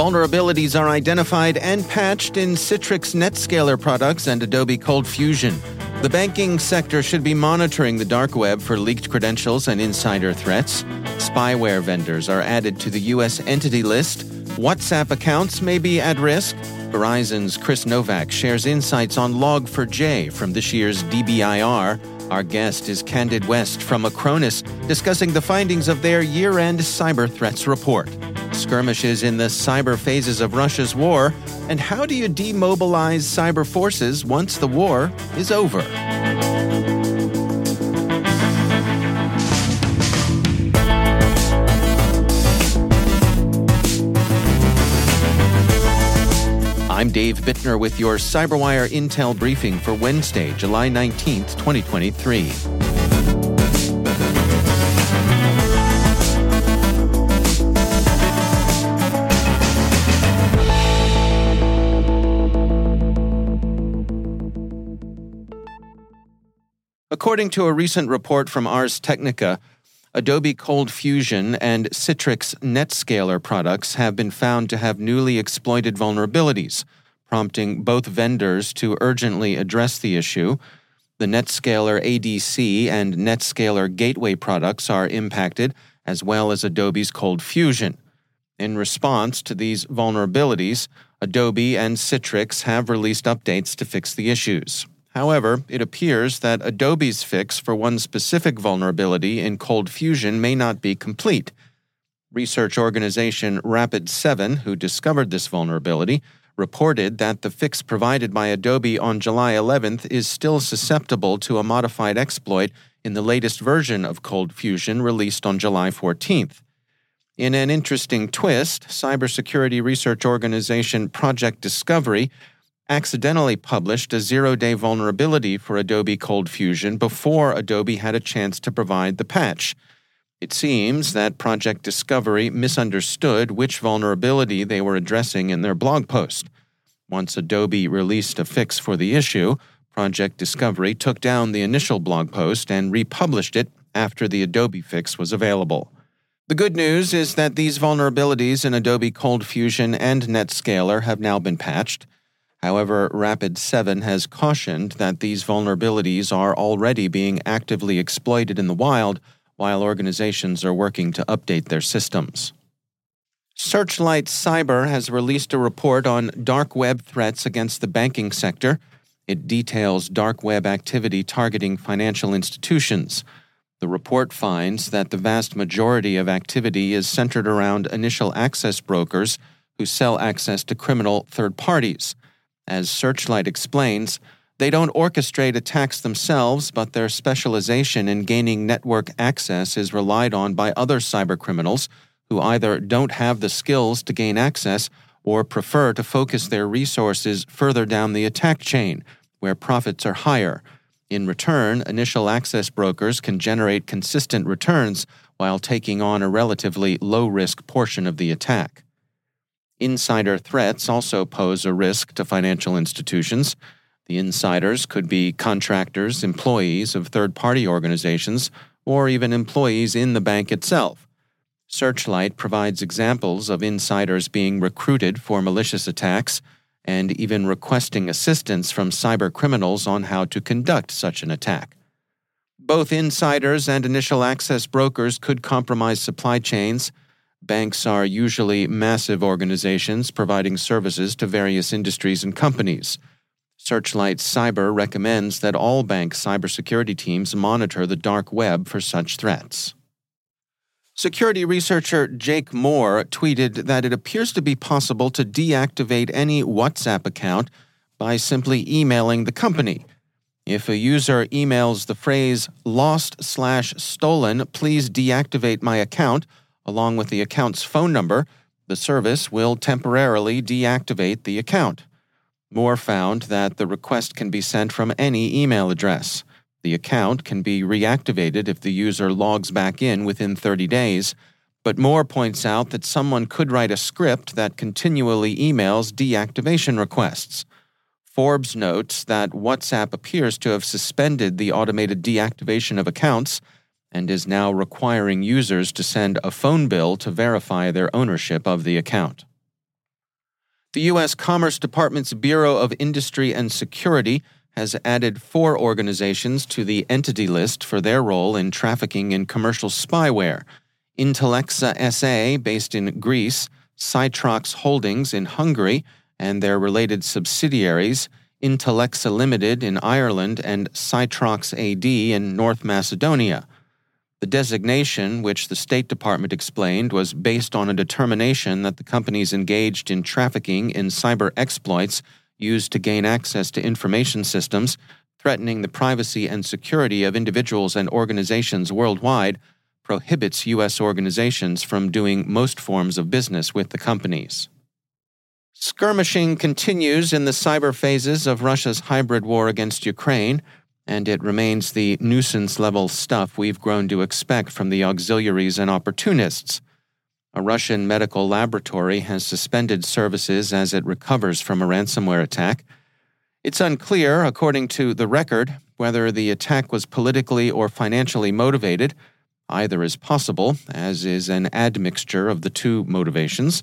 Vulnerabilities are identified and patched in Citrix Netscaler products and Adobe ColdFusion. The banking sector should be monitoring the dark web for leaked credentials and insider threats. Spyware vendors are added to the U.S. Entity List. WhatsApp accounts may be at risk. Verizon's Chris Novak shares insights on Log4j from this year's DBIR. Our guest is Candid Wüest from Acronis, discussing the findings of their year-end cyber threats report. Skirmishes in the cyber phases of Russia's war, and how do you demobilize cyber forces once the war is over? I'm Dave Bittner with your CyberWire Intel Briefing for Wednesday, July 19th, 2023. According to a recent report from Ars Technica, Adobe ColdFusion and Citrix Netscaler products have been found to have newly exploited vulnerabilities, prompting both vendors to urgently address the issue. The Netscaler ADC and Netscaler Gateway products are impacted, as well as Adobe's ColdFusion. In response to these vulnerabilities, Adobe and Citrix have released updates to fix the issues. However, it appears that Adobe's fix for one specific vulnerability in ColdFusion may not be complete. Research organization Rapid7, who discovered this vulnerability, reported that the fix provided by Adobe on July 11th is still susceptible to a modified exploit in the latest version of ColdFusion released on July 14th. In an interesting twist, cybersecurity research organization Project Discovery accidentally published a zero-day vulnerability for Adobe ColdFusion before Adobe had a chance to provide the patch. It seems that Project Discovery misunderstood which vulnerability they were addressing in their blog post. Once Adobe released a fix for the issue, Project Discovery took down the initial blog post and republished it after the Adobe fix was available. The good news is that these vulnerabilities in Adobe ColdFusion and Netscaler have now been patched. However, Rapid7 has cautioned that these vulnerabilities are already being actively exploited in the wild, while organizations are working to update their systems. Searchlight Cyber has released a report on dark web threats against the banking sector. It details dark web activity targeting financial institutions. The report finds that the vast majority of activity is centered around initial access brokers who sell access to criminal third parties. As Searchlight explains, they don't orchestrate attacks themselves, but their specialization in gaining network access is relied on by other cybercriminals who either don't have the skills to gain access or prefer to focus their resources further down the attack chain, where profits are higher. In return, initial access brokers can generate consistent returns while taking on a relatively low-risk portion of the attack. Insider threats also pose a risk to financial institutions. The insiders could be contractors, employees of third-party organizations, or even employees in the bank itself. Searchlight provides examples of insiders being recruited for malicious attacks and even requesting assistance from cybercriminals on how to conduct such an attack. Both insiders and initial access brokers could compromise supply chains. Banks are usually massive organizations providing services to various industries and companies. Searchlight Cyber recommends that all bank cybersecurity teams monitor the dark web for such threats. Security researcher Jake Moore tweeted that it appears to be possible to deactivate any WhatsApp account by simply emailing the company. If a user emails the phrase lost/stolen, please deactivate my account, along with the account's phone number, the service will temporarily deactivate the account. Moore found that the request can be sent from any email address. The account can be reactivated if the user logs back in within 30 days, but Moore points out that someone could write a script that continually emails deactivation requests. Forbes notes that WhatsApp appears to have suspended the automated deactivation of accounts and is now requiring users to send a phone bill to verify their ownership of the account. The U.S. Commerce Department's Bureau of Industry and Security has added 4 organizations to the Entity List for their role in trafficking in commercial spyware: Intellexa SA, based in Greece, Cytrox Holdings in Hungary and their related subsidiaries, Intellexa Limited in Ireland, and Cytrox AD in North Macedonia. The designation, which the State Department explained was based on a determination that the companies engaged in trafficking in cyber exploits used to gain access to information systems threatening the privacy and security of individuals and organizations worldwide, prohibits U.S. organizations from doing most forms of business with the companies. Skirmishing continues in the cyber phases of Russia's hybrid war against Ukraine, and it remains the nuisance-level stuff we've grown to expect from the auxiliaries and opportunists. A Russian medical laboratory has suspended services as it recovers from a ransomware attack. It's unclear, according to The Record, whether the attack was politically or financially motivated. Either is possible, as is an admixture of the two motivations.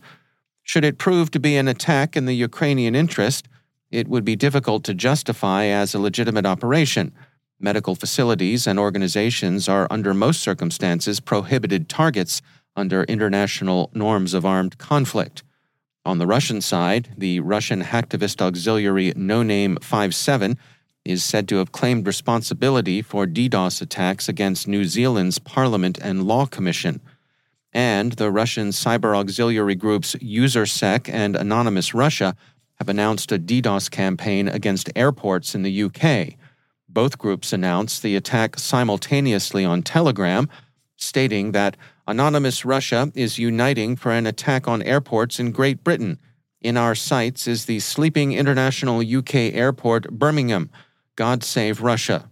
Should it prove to be an attack in the Ukrainian interest, it would be difficult to justify as a legitimate operation. Medical facilities and organizations are, under most circumstances, prohibited targets under international norms of armed conflict. On the Russian side, the Russian hacktivist auxiliary NoName 57 is said to have claimed responsibility for DDoS attacks against New Zealand's Parliament and Law Commission. And the Russian cyber auxiliary groups UserSec and Anonymous Russia have announced a DDoS campaign against airports in the UK. Both groups announced the attack simultaneously on Telegram, stating that Anonymous Russia is uniting for an attack on airports in Great Britain. In our sights is the sleeping international UK airport, Birmingham. God save Russia.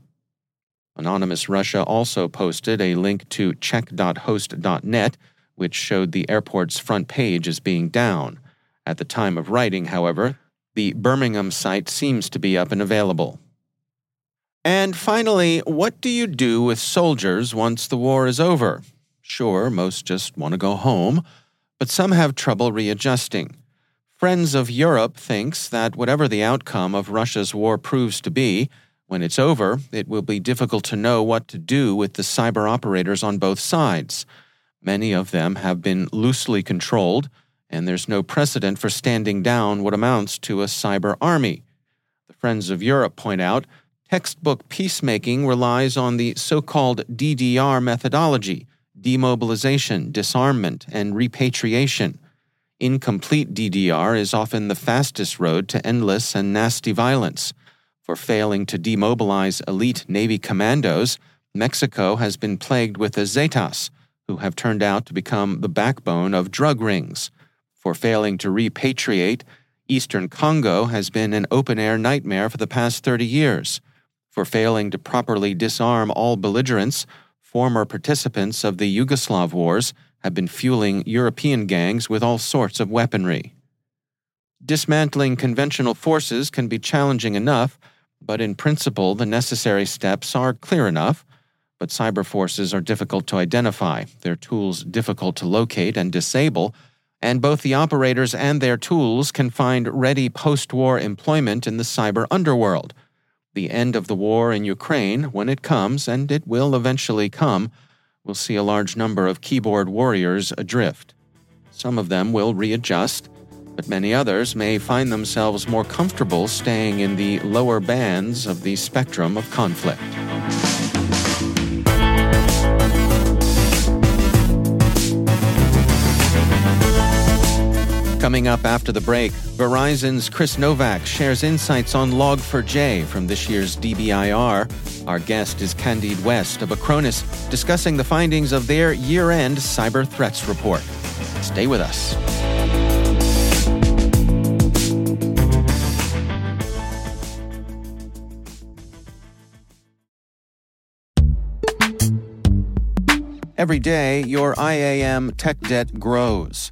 Anonymous Russia also posted a link to check.host.net, which showed the airport's front page as being down. At the time of writing, however, the Birmingham site seems to be up and available. And finally, what do you do with soldiers once the war is over? Sure, most just want to go home, but some have trouble readjusting. Friends of Europe thinks that whatever the outcome of Russia's war proves to be, when it's over, it will be difficult to know what to do with the cyber operators on both sides. Many of them have been loosely controlled, and there's no precedent for standing down what amounts to a cyber army. The Friends of Europe point out, textbook peacemaking relies on the so-called DDR methodology: demobilization, disarmament, and repatriation. Incomplete DDR is often the fastest road to endless and nasty violence. For failing to demobilize elite Navy commandos, Mexico has been plagued with the Zetas, who have turned out to become the backbone of drug rings. For failing to repatriate, Eastern Congo has been an open-air nightmare for the past 30 years. For failing to properly disarm all belligerents, former participants of the Yugoslav wars have been fueling European gangs with all sorts of weaponry. Dismantling conventional forces can be challenging enough, but in principle the necessary steps are clear enough. But cyber forces are difficult to identify, their tools difficult to locate and disable, and both the operators and their tools can find ready post-war employment in the cyber underworld. The end of the war in Ukraine, when it comes, and it will eventually come, will see a large number of keyboard warriors adrift. Some of them will readjust, but many others may find themselves more comfortable staying in the lower bands of the spectrum of conflict. Coming up after the break, Verizon's Chris Novak shares insights on Log4j from this year's DBIR. Our guest is Candid Wüest of Acronis, discussing the findings of their year-end cyber threats report. Stay with us. Every day, your IAM tech debt grows.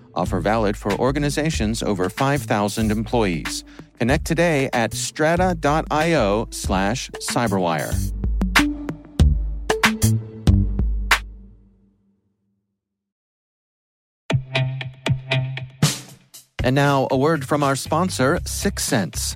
Offer valid for organizations over 5,000 employees. Connect today at strata.io/cyberwire. And now, a word from our sponsor, SixSense.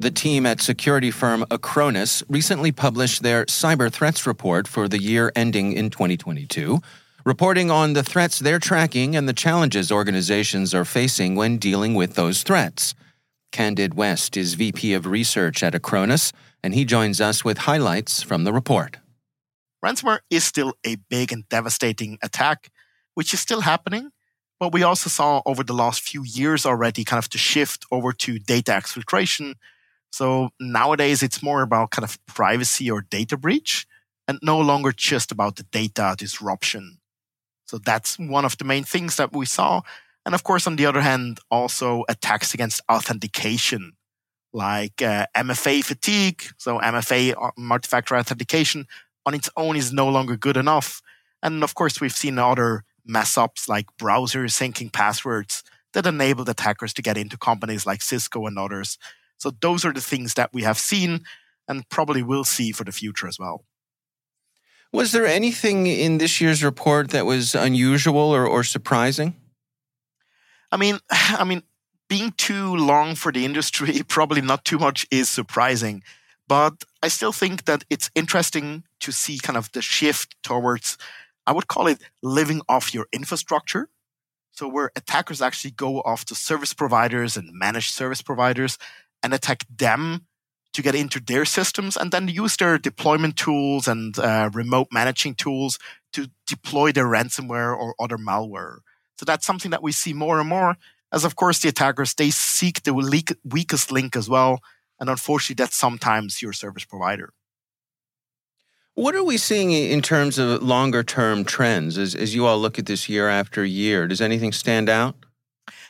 The team at security firm Acronis recently published their cyber threats report for the year ending in 2022, reporting on the threats they're tracking and the challenges organizations are facing when dealing with those threats. Candid Wüest is VP of Research at Acronis, and he joins us with highlights from the report. Ransomware is still a big and devastating attack, which is still happening. But we also saw over the last few years already kind of the shift over to data exfiltration. So nowadays, it's more about kind of privacy or data breach and no longer just about the data disruption. So that's one of the main things that we saw. And of course, on the other hand, also attacks against authentication, like MFA fatigue. So MFA, multi-factor authentication, on its own is no longer good enough. And of course, we've seen other mess-ups like browser syncing passwords that enabled attackers to get into companies like Cisco and others. So those are the things that we have seen and probably will see for the future as well. Was there anything in this year's report that was unusual or surprising? I mean, being too long for the industry, probably not too much is surprising. But I still think that it's interesting to see kind of the shift towards, I would call it, living off your infrastructure. So where attackers actually go off to service providers and managed service providers and attack them to get into their systems and then use their deployment tools and remote managing tools to deploy their ransomware or other malware. So that's something that we see more and more, as of course the attackers, they seek the weakest link as well. And unfortunately, that's sometimes your service provider. What are we seeing in terms of longer-term trends as you all look at this year after year? Does anything stand out?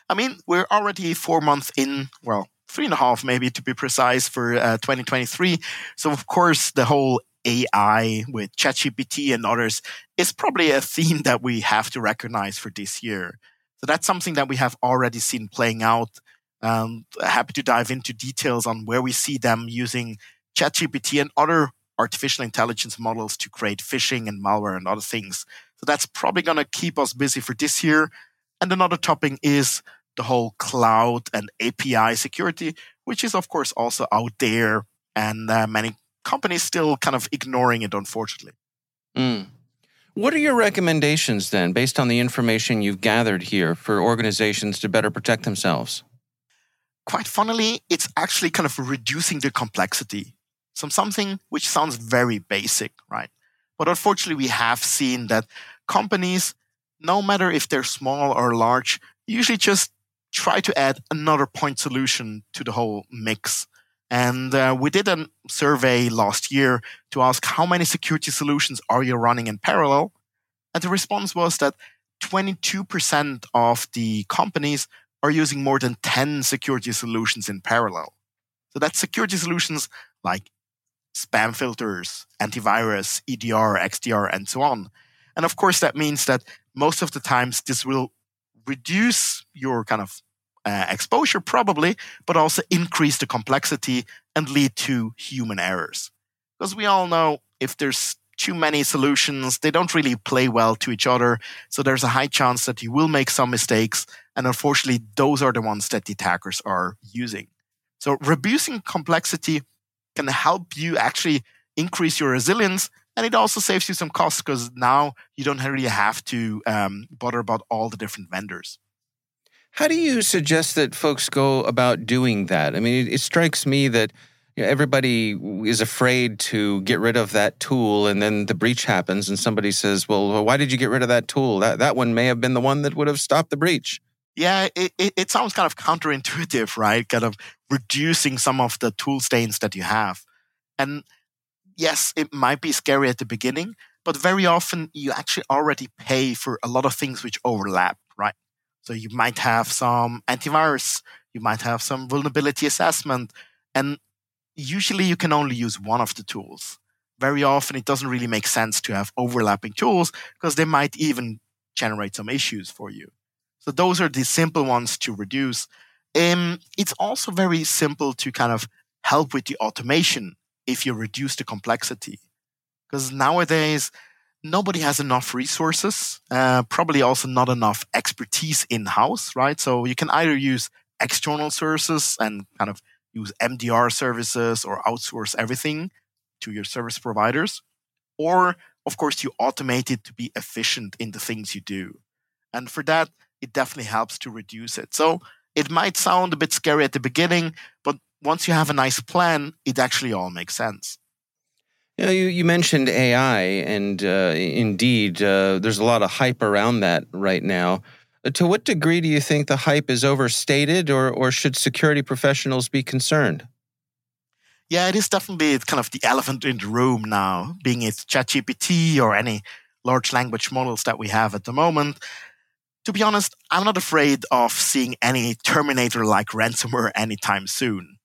I mean, we're already 4 months in, well, 3.5 maybe to be precise for 2023. So of course the whole AI with ChatGPT and others is probably a theme that we have to recognize for this year. So that's something that we have already seen playing out. Happy to dive into details on where we see them using ChatGPT and other artificial intelligence models to create phishing and malware and other things. So that's probably going to keep us busy for this year. And another topic is the whole cloud and API security, which is, of course, also out there. And many companies still kind of ignoring it, unfortunately. Mm. What are your recommendations then, based on the information you've gathered here, for organizations to better protect themselves? Quite funnily, it's actually kind of reducing the complexity. So something which sounds very basic, right? But unfortunately, we have seen that companies, no matter if they're small or large, usually just try to add another point solution to the whole mix. And we did a survey last year to ask how many security solutions are you running in parallel? And the response was that 22% of the companies are using more than 10 security solutions in parallel. So that's security solutions like spam filters, antivirus, EDR, XDR, and so on. And of course, that means that most of the times this will reduce your kind of exposure probably, but also increase the complexity and lead to human errors. Because we all know if there's too many solutions, they don't really play well to each other. So there's a high chance that you will make some mistakes. And unfortunately, those are the ones that the attackers are using. So reducing complexity can help you actually increase your resilience. And it also saves you some costs because now you don't really have to bother about all the different vendors. How do you suggest that folks go about doing that? I mean, it strikes me that everybody is afraid to get rid of that tool, and then the breach happens and somebody says, well, why did you get rid of that tool? That one may have been the one that would have stopped the breach. Yeah, it sounds kind of counterintuitive, right? Kind of reducing some of the tool stains that you have. And yes, it might be scary at the beginning, but very often you actually already pay for a lot of things which overlap, right? So you might have some antivirus, you might have some vulnerability assessment, and usually you can only use one of the tools. Very often it doesn't really make sense to have overlapping tools because they might even generate some issues for you. So those are the simple ones to reduce. It's also very simple to kind of help with the automation if you reduce the complexity. Because nowadays, nobody has enough resources, probably also not enough expertise in-house, right? So you can either use external sources and kind of use MDR services or outsource everything to your service providers. Or, of course, you automate it to be efficient in the things you do. And for that, it definitely helps to reduce it. So it might sound a bit scary at the beginning, but once you have a nice plan, it actually all makes sense. You know, you mentioned AI, and indeed, there's a lot of hype around that right now. To what degree do you think the hype is overstated, or should security professionals be concerned? Yeah, it is definitely kind of the elephant in the room now, being it ChatGPT or any large language models that we have at the moment. To be honest, I'm not afraid of seeing any Terminator-like ransomware anytime soon.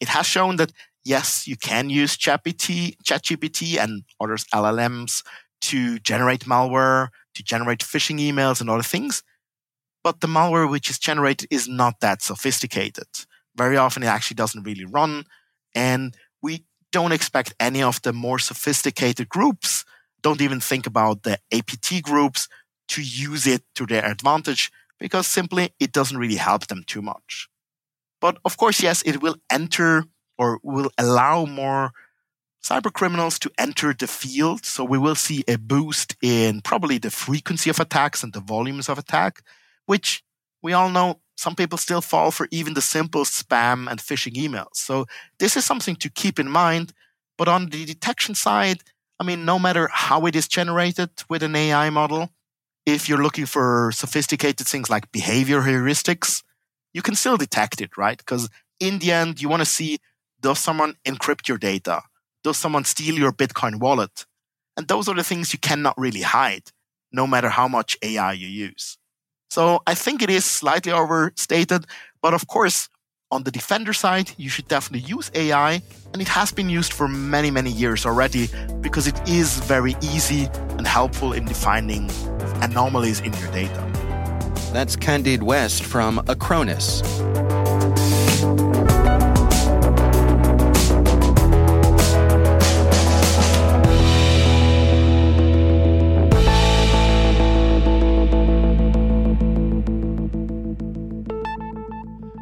It has shown that yes, you can use ChatGPT and other LLMs to generate malware, to generate phishing emails and other things. But the malware which is generated is not that sophisticated. Very often it actually doesn't really run. And we don't expect any of the more sophisticated groups, don't even think about the APT groups, to use it to their advantage because simply it doesn't really help them too much. But of course, yes, it will enter or will allow more cyber criminals to enter the field. So we will see a boost in probably the frequency of attacks and the volumes of attack, which we all know some people still fall for even the simple spam and phishing emails. So this is something to keep in mind. But on the detection side, I mean, no matter how it is generated with an AI model, if you're looking for sophisticated things like behavior heuristics, you can still detect it, right? Because in the end, you want to see, does someone encrypt your data? Does someone steal your Bitcoin wallet? And those are the things you cannot really hide, no matter how much AI you use. So I think it is slightly overstated, but of course, On the defender side, you should definitely use AI, and it has been used for many, many years already because it is very easy and helpful in defining anomalies in your data. That's Candid Wüest from Acronis.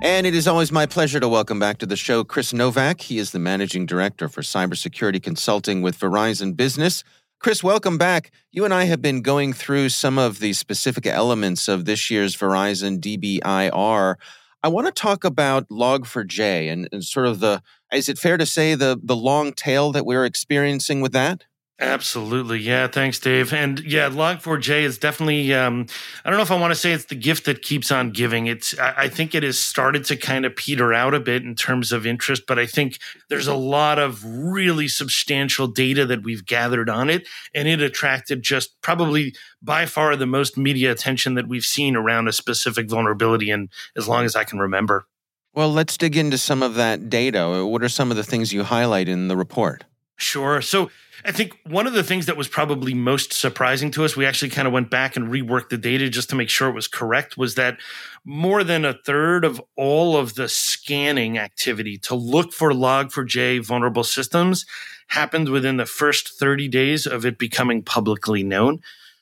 And it is always my pleasure to welcome back to the show Chris Novak. He is the Managing Director for Cybersecurity Consulting with Verizon Business. Chris, welcome back. You and I have been going through some of the specific elements of this year's Verizon DBIR. I want to talk about Log4j and sort of the, is it fair to say, the long tail that we're experiencing with that? Absolutely. Yeah. Thanks, Dave. And yeah, Log4j is definitely, I don't know if I want to say it's the gift that keeps on giving. I think it has started to kind of peter out a bit in terms of interest, but I think there's a lot of really substantial data that we've gathered on it. And it attracted just probably by far the most media attention that we've seen around a specific vulnerability in as long as I can remember. Well, let's dig into some of that data. What are some of the things you highlight in the report? Sure. So I think one of the things that was probably most surprising to us, we actually kind of went back and reworked the data just to make sure it was correct, was that more than a third of all of the scanning activity to look for Log4j vulnerable systems happened within the first 30 days of it becoming publicly known.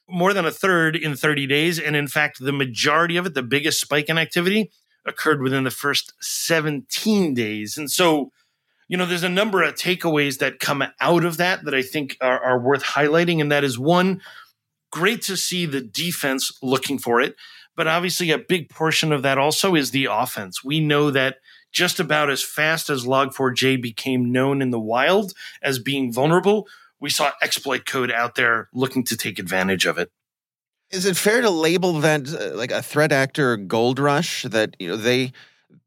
More than a third in 30 days. And in fact, the majority of it, the biggest spike in activity, occurred within the first 17 days. And so there's a number of takeaways that come out of that I think are worth highlighting. And that is, one, great to see the defense looking for it. But obviously, a big portion of that also is the offense. We know that just about as fast as Log4j became known in the wild as being vulnerable, we saw exploit code out there looking to take advantage of it. Is it fair to label that like a threat actor gold rush, that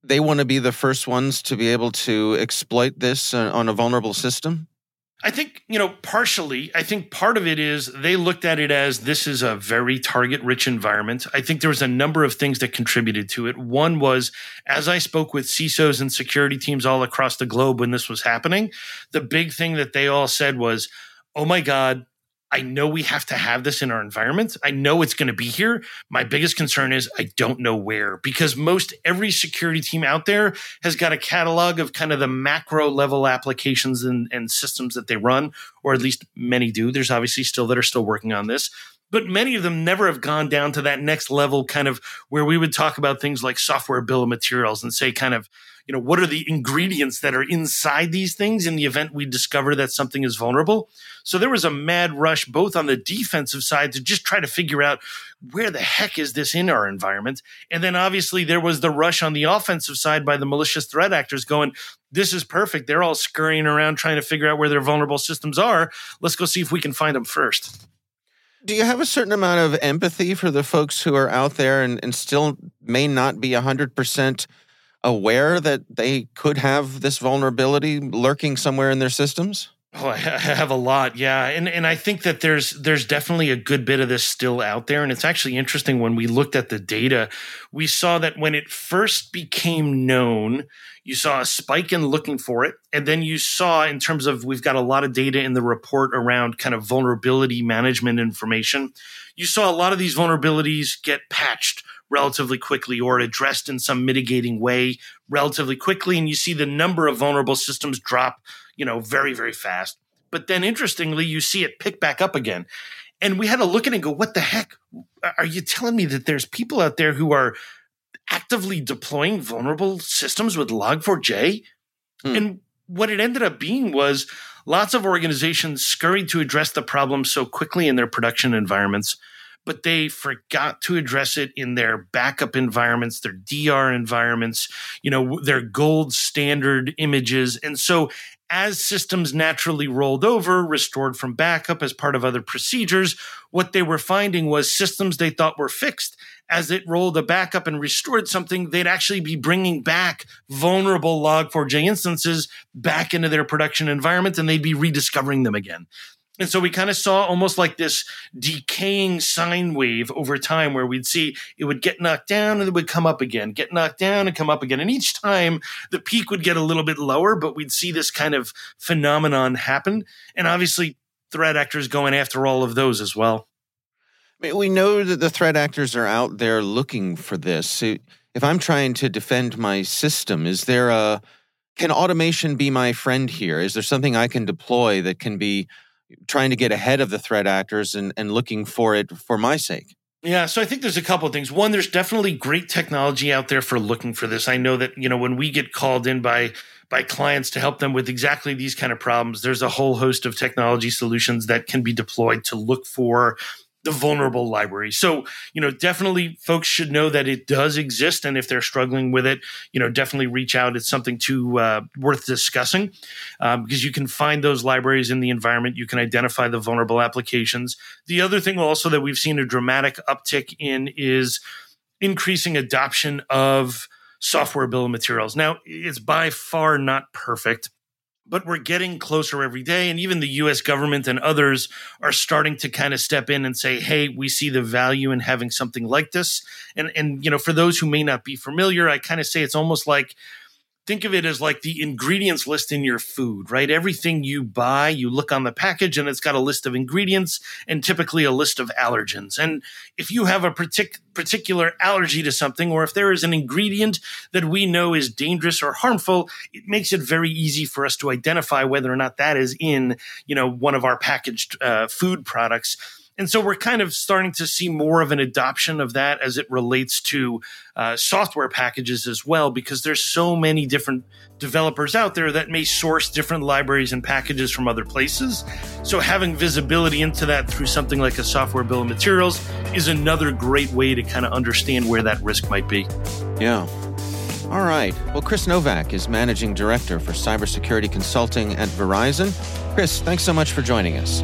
they want to be the first ones to be able to exploit this on a vulnerable system? I think, partially. I think part of it is they looked at it as this is a very target-rich environment. I think there was a number of things that contributed to it. One was, as I spoke with CISOs and security teams all across the globe when this was happening, the big thing that they all said was, oh my God, I know we have to have this in our environment. I know it's going to be here. My biggest concern is I don't know where, because most every security team out there has got a catalog of kind of the macro level applications and systems that they run, or at least many do. There's obviously still that are still working on this, but many of them never have gone down to that next level kind of where we would talk about things like software bill of materials and say kind of, what are the ingredients that are inside these things in the event we discover that something is vulnerable? So there was a mad rush both on the defensive side to just try to figure out where the heck is this in our environment? And then obviously there was the rush on the offensive side by the malicious threat actors going, this is perfect. They're all scurrying around trying to figure out where their vulnerable systems are. Let's go see if we can find them first. Do you have a certain amount of empathy for the folks who are out there and still may not be 100% aware that they could have this vulnerability lurking somewhere in their systems? Oh, I have a lot, yeah. And I think that there's definitely a good bit of this still out there. And it's actually interesting, when we looked at the data, we saw that when it first became known, you saw a spike in looking for it. And then you saw, in terms of, we've got a lot of data in the report around kind of vulnerability management information, you saw a lot of these vulnerabilities get patched relatively quickly or addressed in some mitigating way relatively quickly. And you see the number of vulnerable systems drop, very, very fast. But then interestingly, you see it pick back up again. And we had to look at it and go, what the heck? Are you telling me that there's people out there who are actively deploying vulnerable systems with Log4j? And what it ended up being was lots of organizations scurried to address the problem so quickly in their production environments, but they forgot to address it in their backup environments, their DR environments, their gold standard images. And so as systems naturally rolled over, restored from backup as part of other procedures, what they were finding was systems they thought were fixed, as it rolled a backup and restored something, they'd actually be bringing back vulnerable Log4j instances back into their production environment, and they'd be rediscovering them again. And so we kind of saw almost like this decaying sine wave over time where we'd see it would get knocked down and it would come up again, get knocked down and come up again. And each time the peak would get a little bit lower, but we'd see this kind of phenomenon happen. And obviously threat actors going after all of those as well. I mean, we know that the threat actors are out there looking for this. If I'm trying to defend my system, is there a, can automation be my friend here? Is there something I can deploy that can be trying to get ahead of the threat actors and looking for it for my sake? Yeah, so I think there's a couple of things. One, there's definitely great technology out there for looking for this. I know that, you know, when we get called in by clients to help them with exactly these kind of problems, there's a whole host of technology solutions that can be deployed to look for the vulnerable library. So, you know, definitely folks should know that it does exist. And if they're struggling with it, you know, definitely reach out. It's something to worth discussing because you can find those libraries in the environment. You can identify the vulnerable applications. The other thing also that we've seen a dramatic uptick in is increasing adoption of software bill of materials. Now, it's by far not perfect, but we're getting closer every day. And even the U.S. government and others are starting to kind of step in and say, hey, we see the value in having something like this. And you know, for those who may not be familiar, I kind of say it's almost like, think of it as like the ingredients list in your food, right? Everything you buy, you look on the package and it's got a list of ingredients and typically a list of allergens. And if you have a particular allergy to something, or if there is an ingredient that we know is dangerous or harmful, it makes it very easy for us to identify whether or not that is in, you know, one of our packaged food products. And so we're kind of starting to see more of an adoption of that as it relates to software packages as well, because there's so many different developers out there that may source different libraries and packages from other places. So having visibility into that through something like a software bill of materials is another great way to kind of understand where that risk might be. Yeah. All right. Well, Chris Novak is Managing Director for Cybersecurity Consulting at Verizon. Chris, thanks so much for joining us.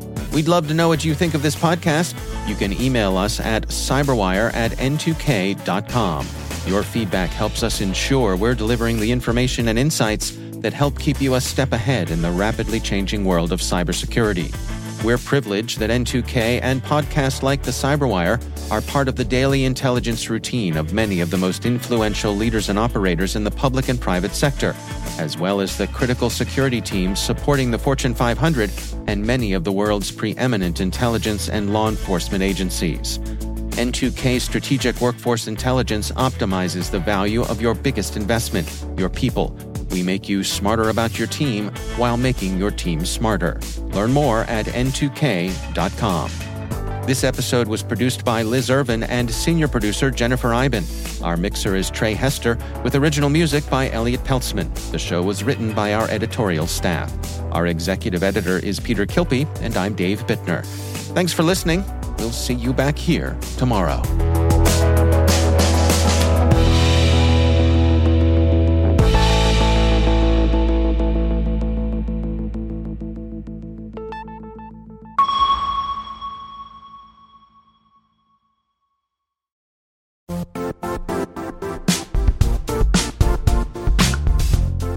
We'd love to know what you think of this podcast. You can email us at cyberwire@n2k.com. Your feedback helps us ensure we're delivering the information and insights that help keep you a step ahead in the rapidly changing world of cybersecurity. We're privileged that N2K and podcasts like The CyberWire are part of the daily intelligence routine of many of the most influential leaders and operators in the public and private sector, as well as the critical security teams supporting the Fortune 500 and many of the world's preeminent intelligence and law enforcement agencies. N2K Strategic Workforce Intelligence optimizes the value of your biggest investment, your people. We make you smarter about your team while making your team smarter. Learn more at n2k.com. This episode was produced by Liz Irvin and senior producer Jennifer Iben. Our mixer is Trey Hester, with original music by Elliot Peltzman. The show was written by our editorial staff. Our executive editor is Peter Kilpie, and I'm Dave Bittner. Thanks for listening. We'll see you back here tomorrow.